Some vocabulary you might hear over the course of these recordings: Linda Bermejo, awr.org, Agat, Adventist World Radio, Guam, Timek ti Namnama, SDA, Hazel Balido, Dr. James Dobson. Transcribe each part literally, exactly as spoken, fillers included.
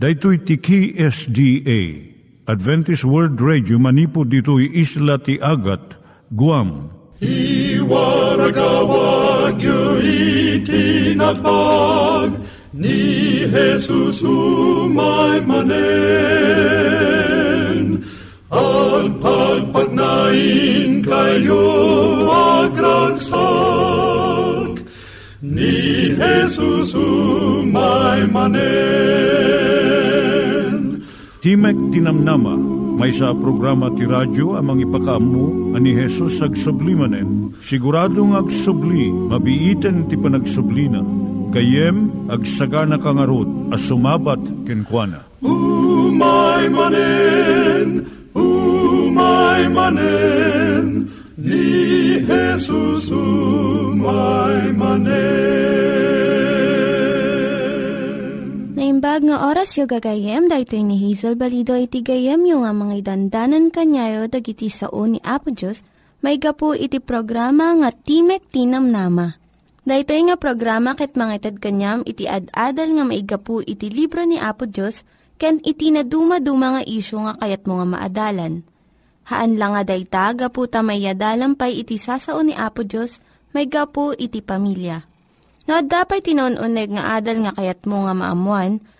Daitui tiki S D A, Adventist World Radio, manipod ditoy isla ti Agat, Guam. I waragawag yu itinatpag, ni Jesus umay manen. Al pagpagnain kayo agkansak, ni Jesus umay manen. Timek ti Namnama, maysa programa ti radyo amang ipakaammo ani Jesus agsubli manen. Siguradong agsubli, mabiiten ti panagsublina. Kayem agsagana kangarot as sumabat kenkwana. Umay manen, umay manen, ni Jesus umay manen. Naimbag nga oras yung gagayem, dahil ito ni Hazel Balido iti gagayem yung mga dandanan kanyayo dagiti sao ni Apo Diyos, may gapu iti programa nga Timek ti Namnama. Daytoy nga programa ket mangited kanyam iti ad-adal nga maigapu iti libro ni Apo Dios ken iti naduma-duma nga isyu nga kayat mo nga maadalan. Haan lang nga dayta gapu ta mayyadalampay iti sasao ni Apo Dios maigapu iti pamilya. No addapat tinuon-uneg nga adal nga kayat mo nga maamuan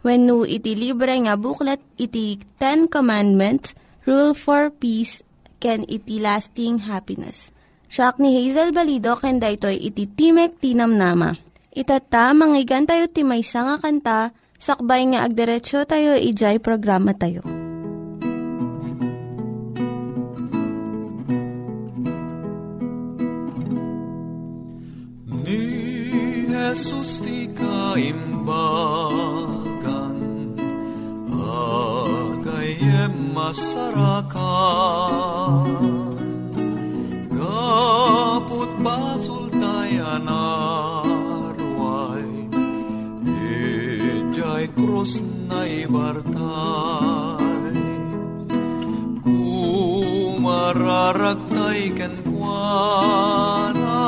Wenno iti libre nga booklet iti Ten Commandments, Rule for Peace, ken iti Lasting Happiness. Siak ni Hazel Balido ken daytoy iti Timek ti Namnama. Itata, manggigan tayo timaysa nga kanta, sakbay nga agderetsyo tayo, ijay programa tayo. Ni Jesus ti kaimbagan, agayem masarakan, kaput basul tayanan, krus na ibartay, kumararagtay kenkwana,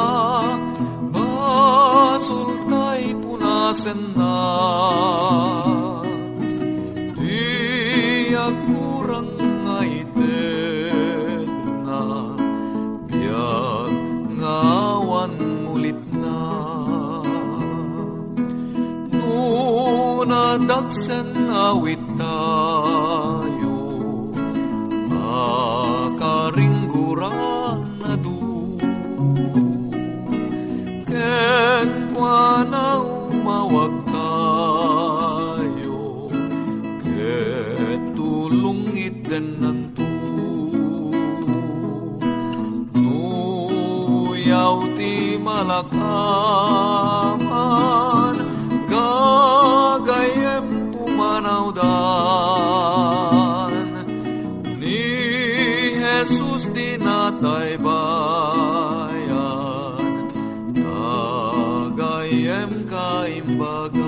basultay punasen na, di akurang ngaited na, biag ngawan mulit na. Nadagsen awit tayo, makaringguran na doon, kenkwa na umawag tayo, ketulong iten nanto, nuyaw ti malakaman, gagayem pumanawdan, ni Jesus di nataybayan, tagayem kaimbagan.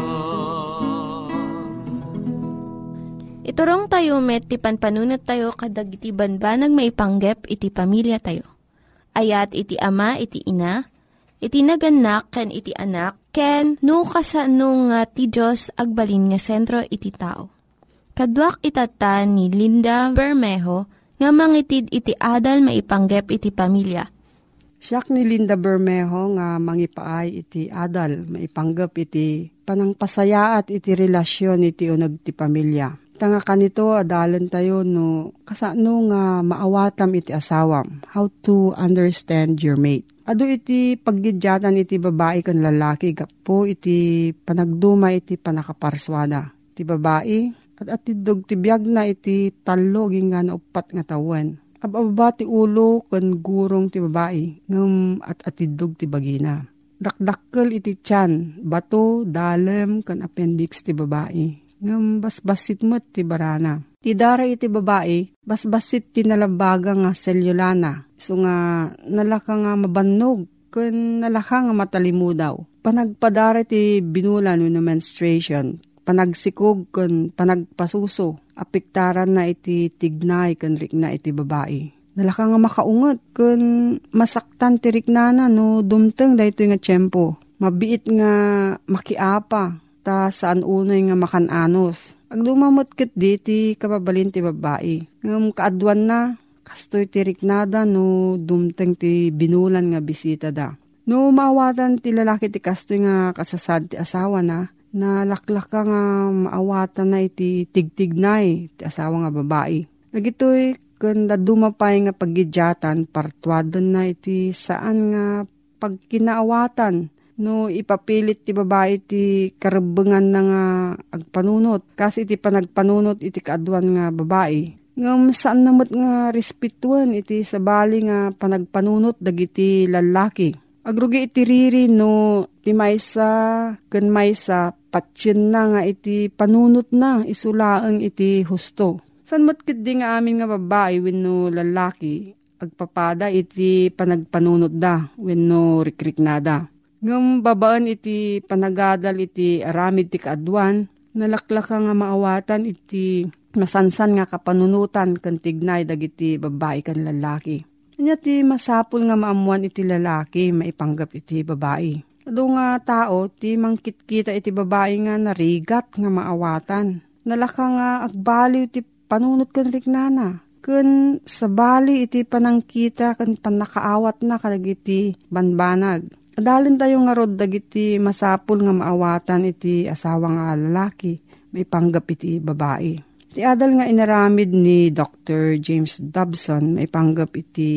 Iturong tayo met, ti panpanunat tayo kadag iti banbanag maipanggep iti pamilya tayo. Ayat iti ama, iti ina, iti naganak, ken iti anak, ken no kasano nga ti Diyos agbalin nga sentro iti tao. Kaduak itata ni Linda Bermejo nga mangitid iti adal maipanggep iti pamilya. Siak ni Linda Bermejo nga mangipaay iti adal maipanggep iti panangpasaya at iti relasyon iti uneg ti pamilya. Tanga kanito adalan tayo no kasano nga maawatam iti asawam. How to understand your mate. Ado iti paggidyatan iti babae kan lalaki gapo iti panagduma iti panakaparswada. Iti babae at atidog ti biag na iti talo gingan upat nga tawen. Ababa ti ulo kan gurong ti babae ngem at atidog ti bagina. Dakdakkel iti tiyan, bato, dalem kan appendix ti babae. ng basbasit mo ti barana. Ti daray iti babae, basbasit ti nalabaga nga selyulana. So nga, nalaka nga mabannog, kung nalaka nga matalimu daw. Panagpadara ti binulan no menstruation, panagsikog kung panagpasuso, apiktaran na iti tignay kung rikna iti babae. Nalaka nga makaungot kung masaktan ti riknana no dumteng dahito nga tiyempo. Mabiit nga makiapa, ta saan unay nga makananos. Ag dumamot kit di, ti kapabalin ti babae. Ngam kaadwan na, kastoy ti riknada no dumteng ti binulan nga bisita da. No maawatan ti lalaki ti kastoy nga kasasad ti asawa na, na laklaka nga maawatan na iti tigtignay ti asawa nga babae. Nagitoy, kanda dumapay nga pagidyatan, partwadan na iti saan nga pagkinaawatan. No, ipapilit ti babae ti karabangan na nga agpanunot. Kasi iti panagpanunot iti kaadwan nga babae. Ngam saan namot nga respetuan iti sabali nga panagpanunot dagiti lalaki. Agrugi iti riri no ti maysa ken maysa patsin na nga iti panunot na isulaeng iti husto. San mo't kiddi nga amin nga babae wenno lalaki agpapada iti panagpanunot da wenno rikriknada. Ngam babaan iti panagadal iti aramid ti kaadwan, nalaklaka nga maawatan iti masansan nga kapanunutan kan tignay dagiti babae kan lalaki. Anya ti masapul nga maamuan iti lalaki maipanggap iti babae. Ado nga tao ti mangkitkita iti babae nga narigat nga maawatan. Nalaka nga agbaliw ti panunot kan riknana. Kun sabali iti panangkita kan panakaawat na kadagiti banbanag. Adalin tayo nga rod dagiti masapul nga maawatan iti asawa nga lalaki, maipanggap iti babae. Iti adal nga inaramid ni Doctor James Dobson, maipanggap iti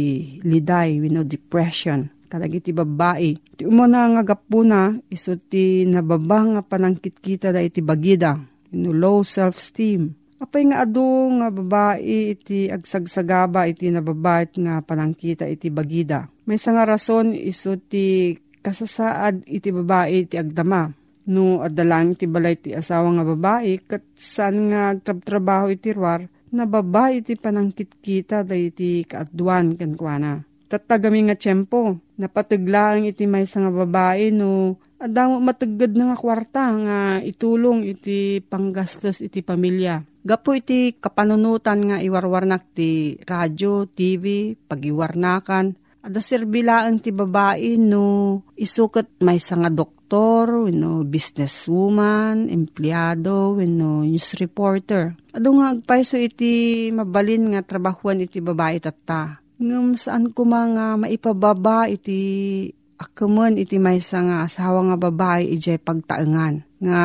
liday, wenno depression, kadagiti babae. Iti umuna nga gapuna, iso ti nababa nga panangkitkita da iti bagida, wenno low self-esteem. Apay nga adu nga babae iti agsagsagaba iti nababait nga panangkita iti bagida. May nga rason iso ti kasasaad iti babae iti agdama. No adalang iti balay iti asawa nga babae kat saan nga agtrab-trabaho iti ruar na babae iti panangkit-kita da iti kaadwan kankwana. Tatagami nga tiyempo napataglaang iti may nga babae no adamo matagad na nga kwarta nga itulong iti panggastos iti pamilya. Gapo iti kapanunutan nga iwarwarnak ti radyo, T V, pagiwarnakan. Ada serbilaan ti babae no isukat maysa nga doktor, wenno businesswoman, empleyado, wenno news reporter. Adu nga agpayso iti mabalin nga trabahuan iti babae tatta. Ngem saan kuma nga maipababa iti akemen iti maysa nga asawa nga babae ijay pagtaengan nga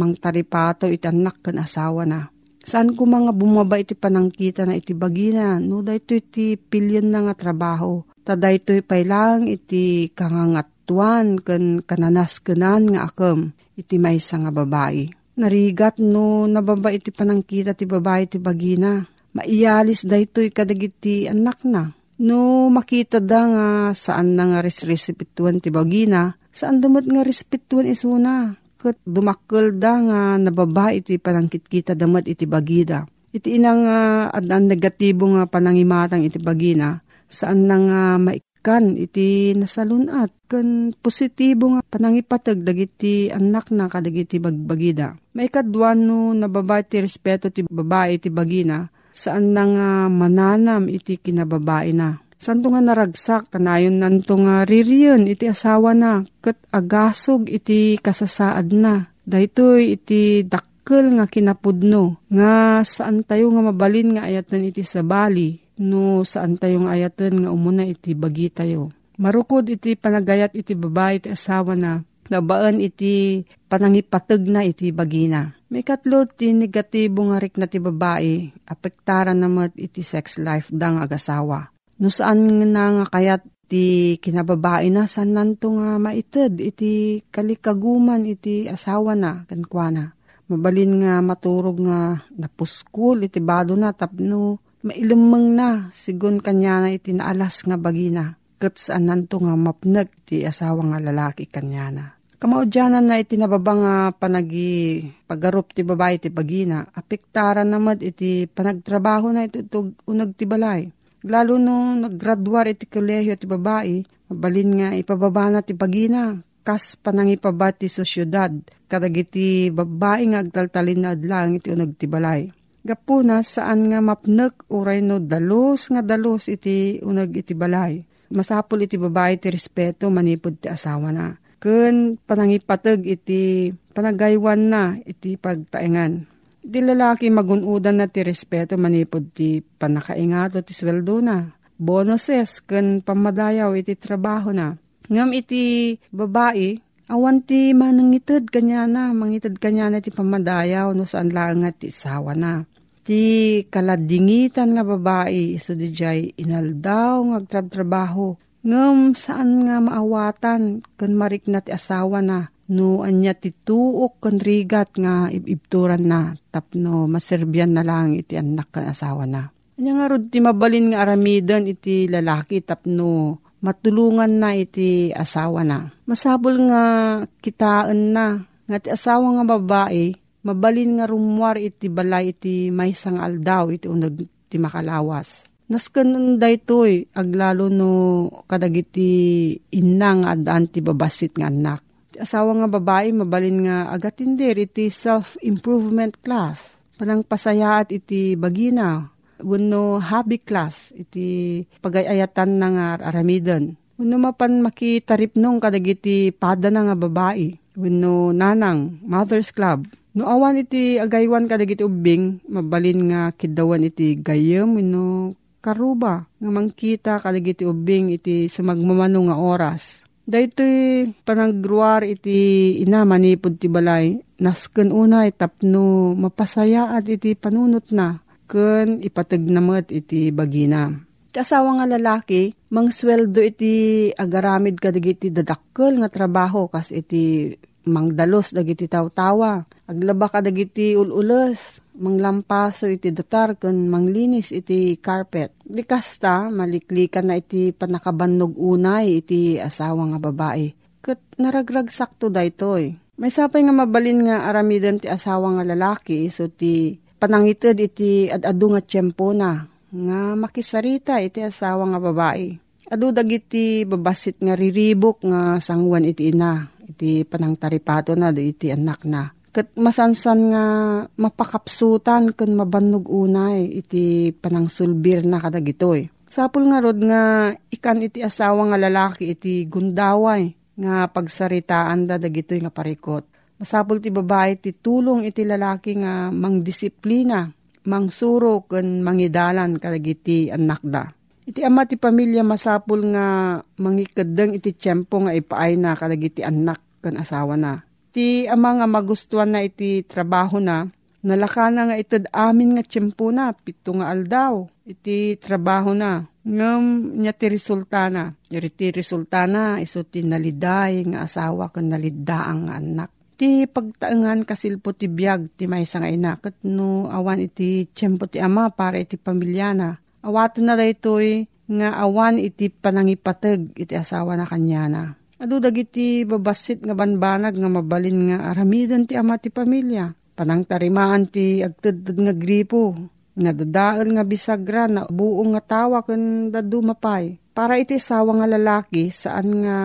mangtaripato iti anak ken asawa na. Saan ko mga bumaba iti panangkita na iti bagina, no, dahito iti pilyan na nga trabaho. Ta dahito pailang iti kangangatuan, kan kananaskenan nga akam, iti maysa nga babae. Narigat no, nababa iti panangkita ti babae iti bagina. Maiyalis dahito ikadagiti anak na. No, makita da nga saan na nga resresipituan ti bagina, saan damot nga respetuan isuna. Kat dumakkel da nga nababa iti panangkitkita damat iti bagida. Iti inang uh, adaan negatibo nga panangimatang iti bagina, saan na nga maikan iti nasalunat, kan positibo nga panangipatag dagiti anak na kadagiti bagbagida. Maikadwan no nababa iti respeto ti babae iti bagina, saan na nga mananam iti kinababae na. Saan to nga naragsak, kanayon nanto nga ririyon iti asawa na, kat agasog iti kasasaad na. Daytoy iti dakkel nga kinapudno, nga saan tayo nga mabalin nga ayatan iti sabali, no saan tayo nga ayatan nga umuna iti bagi tayo. Marukod iti panagayat iti babae iti asawa na, nabaan iti panangipatag na iti bagina. May katlo ti negatibo nga rikna ti babae, apektara namat iti sex life dang agasawa. No saan na nga kayat ti kinababae na, saan nanto nga maited iti kalikaguman iti asawa na, kankwana. Mabalin nga maturog nga napuskul iti bado na, tapno mailamang na, sigun kanya na iti naalas nga bagina. Kat saan nanto nga mapnag iti asawa nga lalaki kanya na. Kamaudyanan na iti nababa nga panagi paggarup ti babae ti pagina, apektaran namad iti panagtrabaho na iti unag ti balay. Lalo no naggraduar iti kolehiyo ti babae, mabalin nga ipababa na ti pagina, kas panangipaba ti sosyudad, kadag iti babae nga agtaltalin na adlang iti unag ti balay. Gapuna saan nga mapnek uray no dalos nga dalos iti unag iti balay. Masapul iti babae ti respeto manipod ti asawa na. Kun panangipatag iti panagaywan na iti pagtaengan. Iti lalaki magunudan na ti respeto manipod ti panakaingato ti sweldo na. Bonuses kun pamadayaw iti trabaho na. Ngam iti babae, awan ti manangitid kanya na, mangitid kanya na ti pamadayaw no saan lang nga ti isawa na. Ti kaladingitan nga babae, iso di jay inaldaw ngagtrab-trabaho. Ngam saan nga maawatan kan marikna ti asawa na no anya ti tuok kan rigat nga ibibturan na tapno maserbian na lang iti anak kan asawa na. Anya nga rod ti mabalin nga aramidan iti lalaki tapno matulungan na iti asawa na. Masabol nga kitaan na nga ti asawa nga babae mabalin nga rumwar iti balay iti maysang aldaw iti unag ti makalawas. Nasken daytoy aglalo no kadagiti inang adaan ti babasit nga anak. Ti asawa nga babae mabalin nga agatinder iti self-improvement class. Panangpasayaat iti bagina. Wano hobby class iti pagayayatan na nga aramidon. Wano mapan makitarip nung kadagiti pada na nga babae. Wano nanang, mother's club. No awan iti agaywan kadagiti ubing mabalin nga kidawan iti gayem wano karuba nga mangkita kaligiti ubing iti sumagmamano nga oras. Daytoy panagruar iti ina manipod ti balay nasken unay tapno mapasayaat iti panunot na ken ipatagnamet iti bagina. Ti asawa nga lalaki mangsweldo iti agaramid kadigiti dadakkel nga trabaho kas iti mangdalos dagiti tawtawa, aglaba kadagiti ulules, manglampaso iti datar ken manglinis iti carpet. Di kasta maliklikan na iti panakabannog unay iti asawa nga babae. Ket naragrag sakto daytoy. May sapay nga mabalin nga aramidan ti asawa nga lalaki so ti panangited iti adadu nga tiempo na nga makisarita iti asawa nga babae. Adu dagiti babasit nga riribok nga sangwan iti ina. Iti panangtaripato na do iti anak na. Kat masansan nga mapakapsutan kun mabannog unay iti panangsulbir na kadagitoy. Sapul nga rod nga ikan iti asawa nga lalaki iti gundaway nga pagsaritaan da dagitoy nga parikot. Masapul ti babae ti tulong iti lalaki nga mangdisiplina, mangsuro kun mangidalan kadagiti anak da. Iti ama ti pamilya masapul nga mangikadeng iti tiyempo nga ipaay na kadagiti anak kan asawa na. Iti ama nga magustuhan na iti trabaho na, nalakana nga ited amin nga tiyempo na, pito nga aldaw, iti trabaho na. Ngam niya ti resulta na. Yari ti resulta na, iso ti naliday nga asawa kan nalidaang nga anak. Iti pagtaengan kasilpo ti biyag ti maysa nga ina, ket no awan iti tiyempo ti ama para iti pamilya na. Awat na daytoy nga awan iti panangipateg iti asawa na kanya na. Adudag iti babasit nga banbanag nga mabalin nga aramidan ti ama ti pamilya. Panangtarimaan ti agtudtod nga gripo. Nadadaal nga bisagra na buong nga tawa kun dadumapay. Para iti asawa nga lalaki saan nga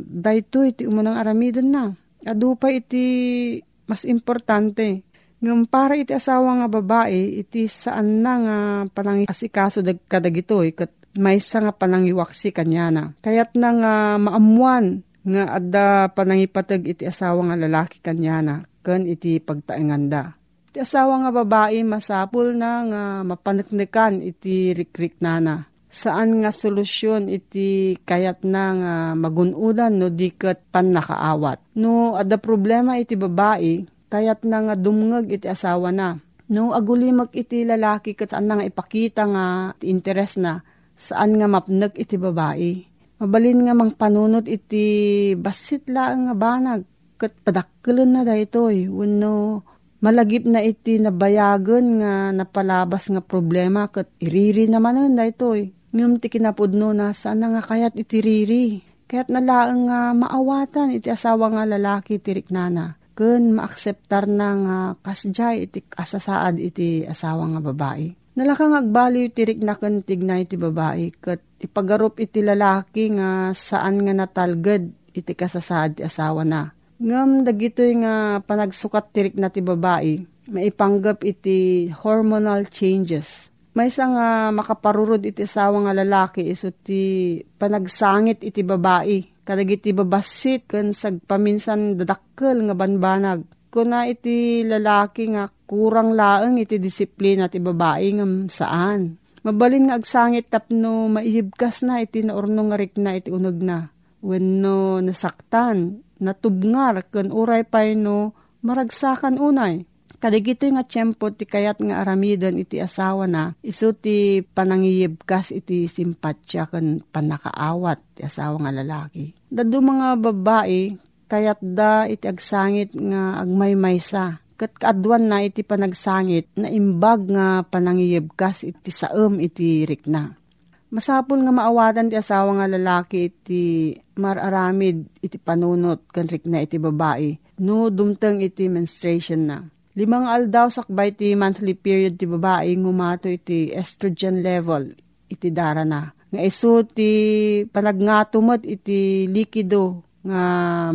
daytoy iti umunang aramidan na. Adu pa iti mas importante. Ngam para iti asawa nga babae, iti saan na nga panangasikaso kadagitoy, kat maysa nga panangiwaksi kanya na. Kaya't na nga maamuan nga adda panangipatag iti asawa nga lalaki kanya na, kan iti pagtaenganda. Iti asawa nga babae masapul na nga mapaneknekan iti rikrik nana. Saan nga solusyon iti kayat na nga magunudan no dikat pan nakaawat. No adda problema iti babae, kayat na nga dumngag iti asawa na. No agulimag iti lalaki kat saan na nga ipakita nga interes na saan nga mapnag iti babae. Mabalin nga mang panunot iti basit lang nga banag kat padakkelan na daytoy wenno malagip na iti nabayagan nga napalabas nga problema kat iriri naman nun daytoy. Ngam ti kinapudno na saan nga kayat iti riri. Kaya't nalaang nga uh, maawatan iti asawa nga lalaki iti riknana. Kun maakseptar na nga uh, kasjay iti asasaad iti asawa nga babae. Nalakang agbaliw iti rikna kun tignay iti babae. Kat ipagarup iti lalaki nga saan nga natalged iti kasasaad iti asawa na. Ngam dagitoy nga panagsukat ti rikna ti babae. Maipanggap iti hormonal changes. May isang uh, makaparurod iti asawa nga lalaki iso ti panagsangit iti babae. Kadag iti babasit kun sagpaminsan dadakkel nga banbanag. Kuna iti lalaki nga kurang laeng iti disiplina ti babae ngam saan. Mabalin nga agsangit tapno maiyibkas na iti naurno nga rikna iti unog na. Wenno nasaktan, natubngar kun uray payno maragsakan unay. Kadigito nga tiyempo ti kayat nga aramidan iti asawa na iso ti panangiyibkas iti simpatsya ken panakaawat ti asawa nga lalaki. Dadu mga babae kayat da iti agsangit nga agmaymaysa ket kaadwan na iti panagsangit na imbag nga panangiyibkas iti saem iti rikna. Masapul nga maawatan ti asawa nga lalaki iti mararamid iti panunot ken rikna iti babae no dumteng iti menstruation na. Limang aldaw sakbay ti monthly period ti babae ngumato iti estrogen level iti dara na. Nga iso ti panagnatumot iti likido nga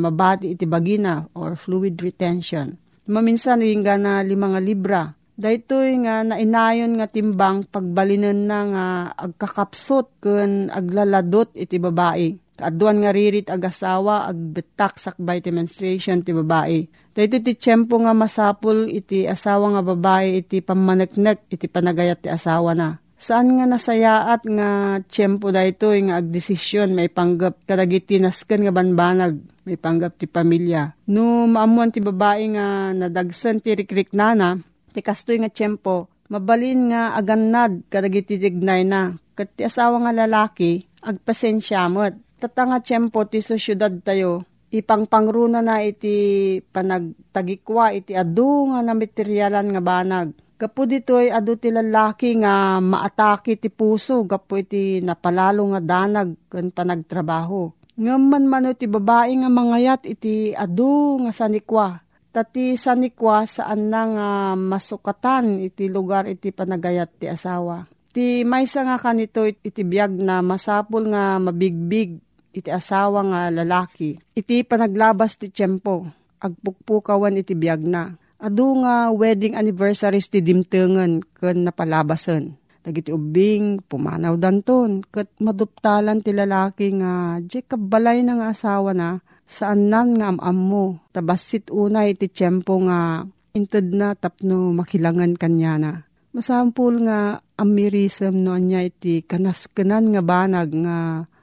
mabati iti bagina or fluid retention. Maminsan nga na limang libra. Daytoy nga nainayon nga timbang pagbalinan na nga agkakapsot kun aglaladot iti babae. Aduan nga ririt agasawa agbetak sakbay ti menstruation ti babae. Dahito ti tiyempo nga masapul iti asawa nga babae iti pamaneknek iti panagayat ti asawa na. Saan nga nasayaat nga tiyempo dahito nga agdesisyon may panggap kadagiti nasken nga banbanag may panggap ti pamilya. No maamuan ti babae nga nadagsan ti rikriknana ti kastoy nga tiyempo mabalin nga agannad kadagiti tignay na ket ti asawa nga lalaki agpasensyamot. Tatanga tiyempo ti so syudad tayo, ipangpangruna na iti panagtagikwa iti adu nga na materyalan nga banag. Kapo ditoy adu ti lalaki nga maatake ti puso, kapo iti napalalo nga danag ken panagtrabaho. Ngamman mano ti babae nga mangayat iti adu nga sanikwa. Tati sanikwa saan na nga masukatan iti lugar iti panagayat ti asawa. Ti maysa nga kanito iti biyag na masapul nga mabigbig iti asawa nga lalaki. Iti panaglabas ti tiyempo, agpukpukawan iti biyag na. Adu nga wedding anniversaries ti dimtengen ken napalabasen. Dagiti ubing, pumanaw danton, ket maduptalan ti lalaki nga di kabalay na nga asawa na saan nan nga amam mo. Tabasit unay ti tiyempo nga inted na tapno makilangan kanya na. Masampul nga amirisem noon niya iti kanaskanan nga banag nga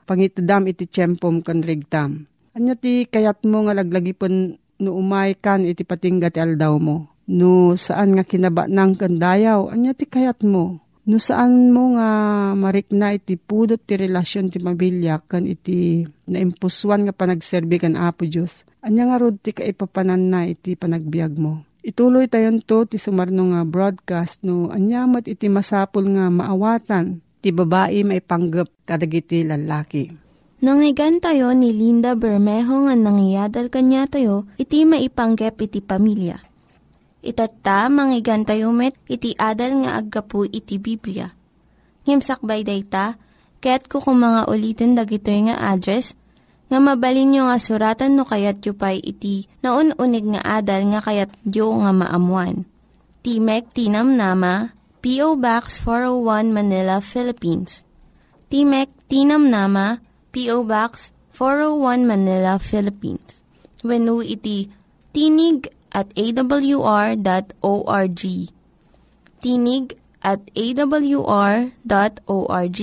pangitadam iti tiyempom kan rigtam. Anya ti kayat mo nga laglagipon no umay kan iti patingga ti aldaw mo. No saan nga kinaba nang kandayaw, anya ti kayat mo. No saan mo nga marikna iti pudot ti relasyon ti mabilya kan iti naimpuswan nga panagserbi kan Apo Diyos. Anya nga rod ti kaipapanan na iti panagbiag mo. Ituloy tayon to ti sumarno nga broadcast no anyamat iti masapul nga maawatan ti babae maipanggep kadagiti lalaki. Nangyigan tayo ni Linda Bermejo nga nangyadal kanya tayo iti maipanggep iti pamilya. Itatta mangyigan tayo met iti adal nga aggapu iti Biblia. Ngimsakbay dayta ket kukumanga ulitin dagitoy nga address nga mabalin nyo nga suratan no kayat yu pa'y iti na un-unig nga adal nga kayat yu nga maamuan. Timek ti Namnama, P O. Box four oh one Manila, Philippines. Timek ti Namnama, P O. Box four oh one Manila, Philippines. Wenno iti tinig at a w r dot org. Tinig at a w r dot org.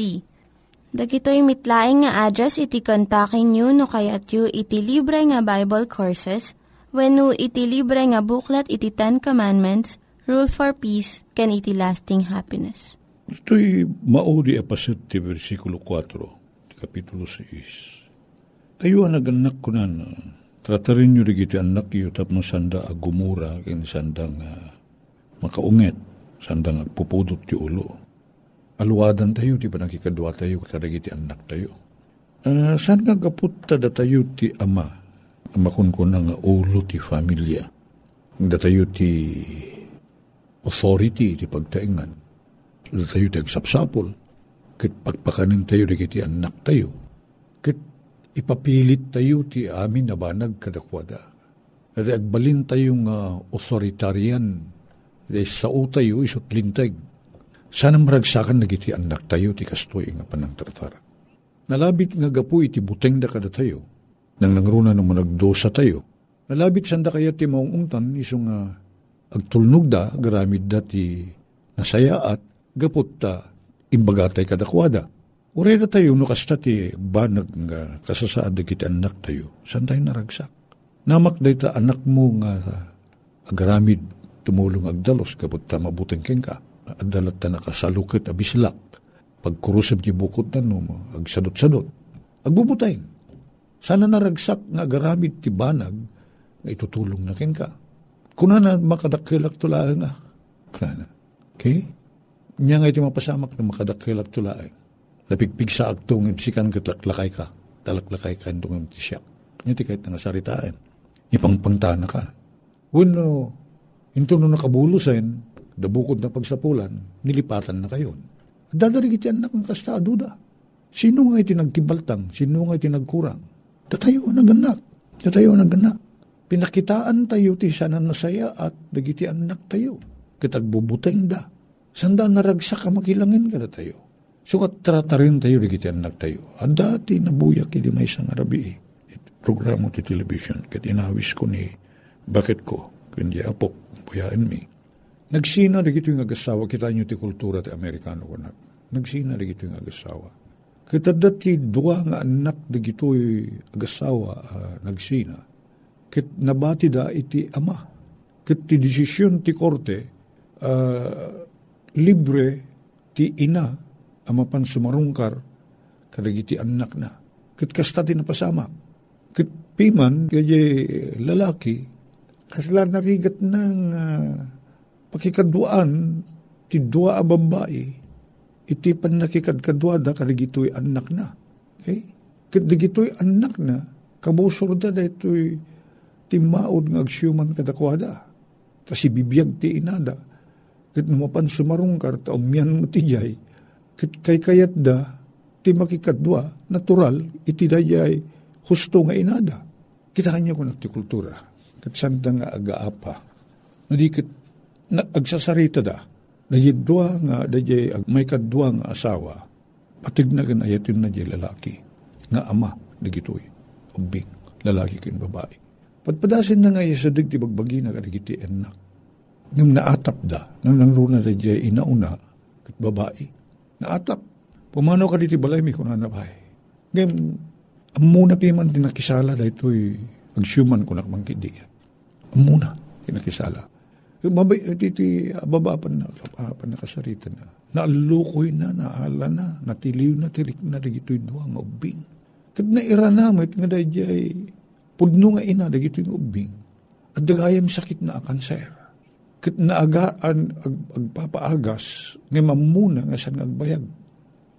Dagitoy mitlaing nga address iti kontakin nyo no kayat yu iti libre nga Bible Courses wenno iti libre nga buklat iti Ten Commandments, Rule for Peace, ken iti Lasting Happiness. Ito'y maudi apaset ti versikulo four, ti kapitulo six. Kayo ang nag-anak ko na, tratarin nyo rin iti anak yu tapno sanda agumura ken sandang uh, makaunget, sandang agpupudot ti ulo. Aluwadan tayo, di ba nakikadwa tayo, karagiti anak tayo. Uh, saan nga kaputta datayo ti ama? Amakon ko na nga ulo ti familia. Datayo ti authority ti pagtaingan. Datayo ti agsapsapol. Kit pagpakanin tayo na kiti anak tayo. Kit ipapilit tayo ti amin na banag kadakwada. At agbalin tayong uh, authoritarian. At sao tayo isutlintag. Sana maragsakan na kiti anak tayo ti kastoy nga panang tartara. Nalabit nga gapu iti buteng da kada tayo, nang nangruna nung managdosa tayo. Nalabit sanda kaya ti maungungtan, isong uh, agtulnog da, garamid da ti nasaya at gapot ta, imbagatay kadakwada. Uray da tayo, nukasta ti banag nga kasasaad da kita anak tayo, saan tayo naragsak? Namak da ita anak mo nga uh, agaramid, tumulong agdalos, gapot ta mabuteng keng ka, adalat ta nakasalukit abislak. Pagkurusap ti bukod na no, agsadot-sadot, agbubutay. Sana naragsak nga agaramid ti banag, nga itutulong na ken ka. Kuna na makadakilak tulaeng nga. Kuna na. Okay? Nya nga iti mapasamak na makadakilak tulaeng. Napigpig sa agtong imsikan katlaklakay ka. Talaklakay ka itong imtisyak. Nya ti kahit na nasaritaan. Ipangpangtana ka. Bueno, ito no nakabulusin, dabukod na pagsapulan, nilipatan na kayo. Dadarig iti anak ng kasta, duda. Sino nga iti nagkibaltang? Sino nga iti nagkurang? Datayo ang naganak. Datayo ang naganak. Pinakitaan tayo ti sana nasaya at dagiti anak tayo. Kitagbubuteng da. Sanda naragsak ka makilangin ka da tayo. Sukat tratarin tayo dagiti anak tayo. At dati nabuyak iti may isang arabi. Programo ti television. Kat inawis ko ni bakit ko. Kundi apok, buyain mi. Nagsina dagito yung agasawa, kita nyo ti kultura ti Amerikano kanak. Nagsina dagito yung agasawa. Kita dati dua nga anak dagito yung agasawa uh, nagsina. Kit nabati da iti ama. Kit ti desisyon ti korte, uh, libre ti ina, ama pan sumarungkar, kadagiti anak na. Kit kasta ti napasama. Kit piman, kaya lalaki, kasla narigat ng... Uh, pakikadwaan, ti dua a babae, iti pan nakikadkadwada, karigito'y anak na. Okay? Karigito'y anak na, kabusurda na ito'y timaod ng agsyuman kadakwada. Kasi bibiyag ti inada. Kit numapan sumarungkar, taumyan mo ti jay. Kit kaykayat da, ti makikadwa, natural, iti dayay, husto nga inada. Kita kanya ko nagtikultura. Kit sanda nga agaapa. Nadikit na agsasarita da, dayidwa nga, dayi may kadwa nga asawa, patignagan ayatin na dayi lalaki, nga ama, digitoy, ubing, lalaki kin babae. Padpadasin na nga yasadig ti bagbagi na karigiti enak. Nung naatap da, nang nangruna dayi inauna, kat babae, naatap, pumanaw ka di ti balay, may kunanabay. Ngayon, amuna piman tinakisala da ito'y agsyuman kunakmangkidiyan. Amuna tinakisala. Mabay, titi, ababapan na, ababapan na kasarita na. Naalukoy na, naala na, natiliw na, tirik na, digito'y duwang ubing. Kat nairanamit nga dayay, pudno nga ina, digito'y ubing. At dagayam sakit na akanser. Kat naagaan, ag, agpapaagas, nga mamuna, nga saan agbayag.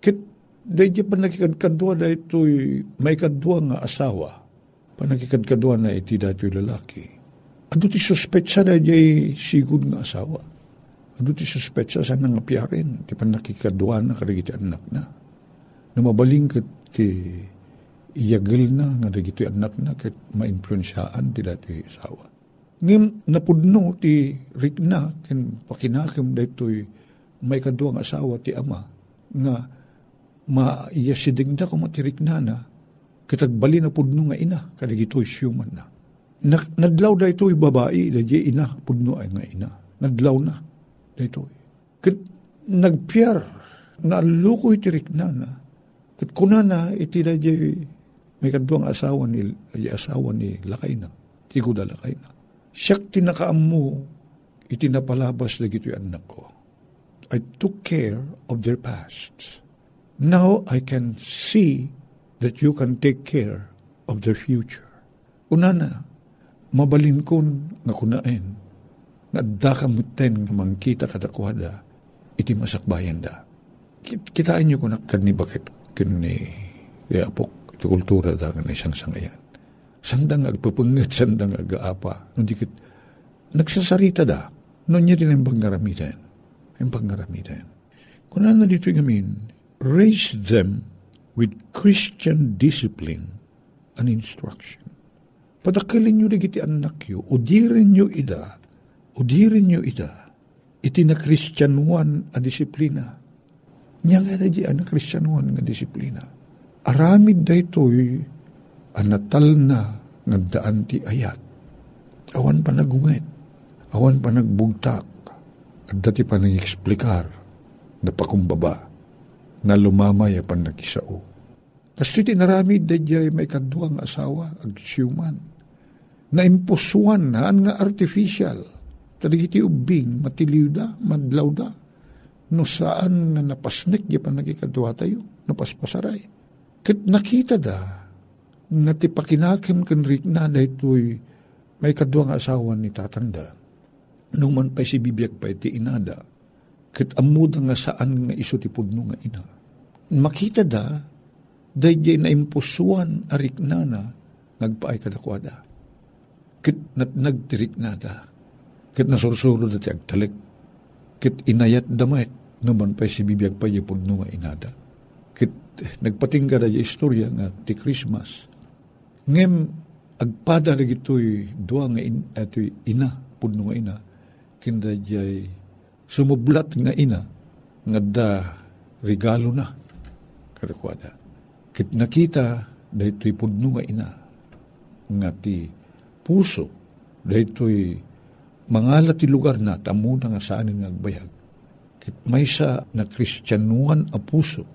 Kat dayay panakikadkadwa na ito'y, may kadwa nga asawa, panakikadkadwa na iti dato'y lalaki. Ado ti suspetsa na jay sigud nga asawa. Ado ti suspetsa sa nga piyarin. Ti pan nakikadwa na karigiti anak na. Numabaling kat ti iyagil na nga karigiti anak na kat ma-influensyaan ti dati asawa. Ngayon napudno ti rik na kin pakinakim daytoy may kadwa nga asawa ti ama nga maiyasidig na kung matirik na na kitagbali napudno nga ina karigito isyuman na. Naglaw da ito'y babae, da di ina, pudno ay nga ina. Naglaw na, da ito'y. Kat nagpiyar, naaluko'y tirik na na. Kat kuna na, iti da di, may kadwang asawa ni, asawa ni lakay na. Siguda lakay na. Siyak tinakaam mo, iti napalabas na gito'y anak ko. I took care of their past. Now I can see that you can take care of their future. Una na, mabalinkon nga kunain, nga dakamutin nga mangkita katakuhada, iti masakbayan da. Kitain nyo kunak kan ni bakit, kan ni apok, ti kultura dagan isang sangayan. Sandang agpupungit, sandang agaapa. No dikit, nagsasarita da. No niya rin ang pangaramitan. Ang pangaramitan. Kung ano dito yung amin, raise them with Christian discipline and instruction. Padakilin nyo digiti anak yu, udirin nyo ida, udirin nyo ida, iti na Christianuan a disiplina. Nya nga na di anak Christianuan nga disiplina. Aramid da ito'y anatal na nagdaan ti ayat. Awan pa nagunget, awan pa nagbugtak, at dati pa nang-eksplikar na pakumbaba na lumamay apan nag-isao. Kasto itinaramid da di ay may kaduang asawa ag siyuman. Naimposuan haan nga artificial, taligiti ubing, matiliw da, madlaw da, no saan nga napasnik di pa nagikadwa tayo, napaspasaray. Kit nakita da, nga tipakinakim kanrik na dahito'y may kadwa nga asawa ni tatanda, numan pa'y si bibiyag pa'y ti inada, kit amuda nga saan nga iso tipudno nga ina. Makita da, dahil naimposuan arik nana, nagpaay kadakwada. Kit nagtirik na da, kit nasursuro dati agtalik, kit inayat damat, naman pa'y si bibiyag pa yapod nung inada. Kit nagpatingga na yung istorya nga ti Christmas. Ngem, agpada na gito'y dua nga in, ato'y ina, pod nung ina, kinda jay sumublat nga ina, nga da regalo na, katakwada. Kit nakita, da ito'y pod nung ina, nga ti puso, dahito'y mangalat ti lugar na tamuna nga saanin nagbayag. Kit may sa na Kristiyanuan a puso,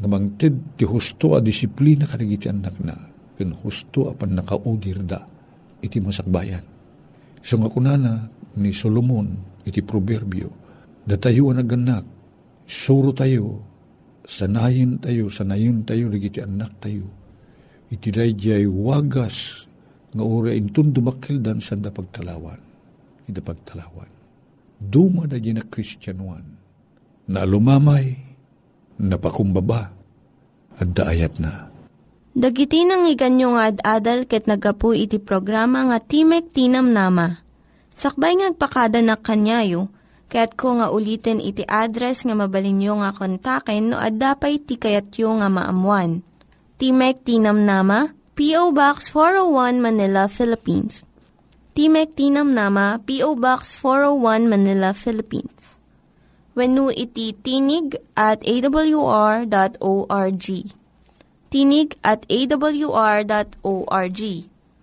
namang tid ti husto a disiplina kanagiti anak na, kin husto a pan nakaudir da, iti masakbayan. So nga kunana ni Solomon, iti proverbio, datayo ang naganak, suro tayo, sanayin tayo, sanayin tayo, nagiti anak tayo, iti dayjay wagas, nga ura intun dumakildan sanda pagtalawan, ita pagtalawan. Duma na gina Kristiyanuan, na lumamay, napakumbaba, at daayat na. Dagiti nang iganyo nga ad-adal ket nagapu iti programa nga Timek ti Namnama. Sakbay ngagpakada na kanyayo, kaya't ko nga ulitin iti address nga mabalinyo nga kontaken no ad-dapay ti kayatyo nga maamuan. Timek ti Namnama, P O. Box four oh one Manila, Philippines. Timek ti Namnama, P O. Box four oh one Manila, Philippines. Wenno iti tinig at a w r dot org. Tinig at a w r dot org.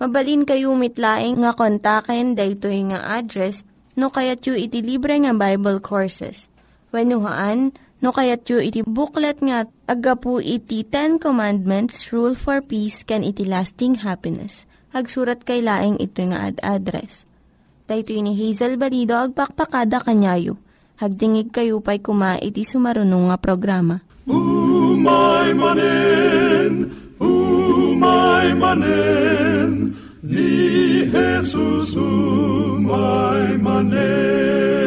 Mabalin kayo mitlaing nga kontaken daytoy nga address no kayatyo iti libre nga Bible Courses. Wenno haan, no kayatyo iti booklet nga agapu iti Ten Commandments, Rule for Peace, can iti lasting happiness. Hagsurat kay laing ito nga ad-address. Dahito ni Hazel Balido, agpakpakada kanyayo. Hagdingig kayo pa'y kuma iti sumarunong nga programa. Umay manen, umay manen, ni Jesus umay manen.